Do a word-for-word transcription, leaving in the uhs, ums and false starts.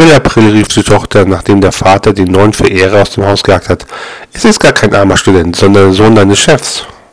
April, April, rief die Tochter, nachdem der Vater den neuen Verehrer aus dem Haus gejagt hat. Es ist gar kein armer Student, sondern der Sohn deines Chefs.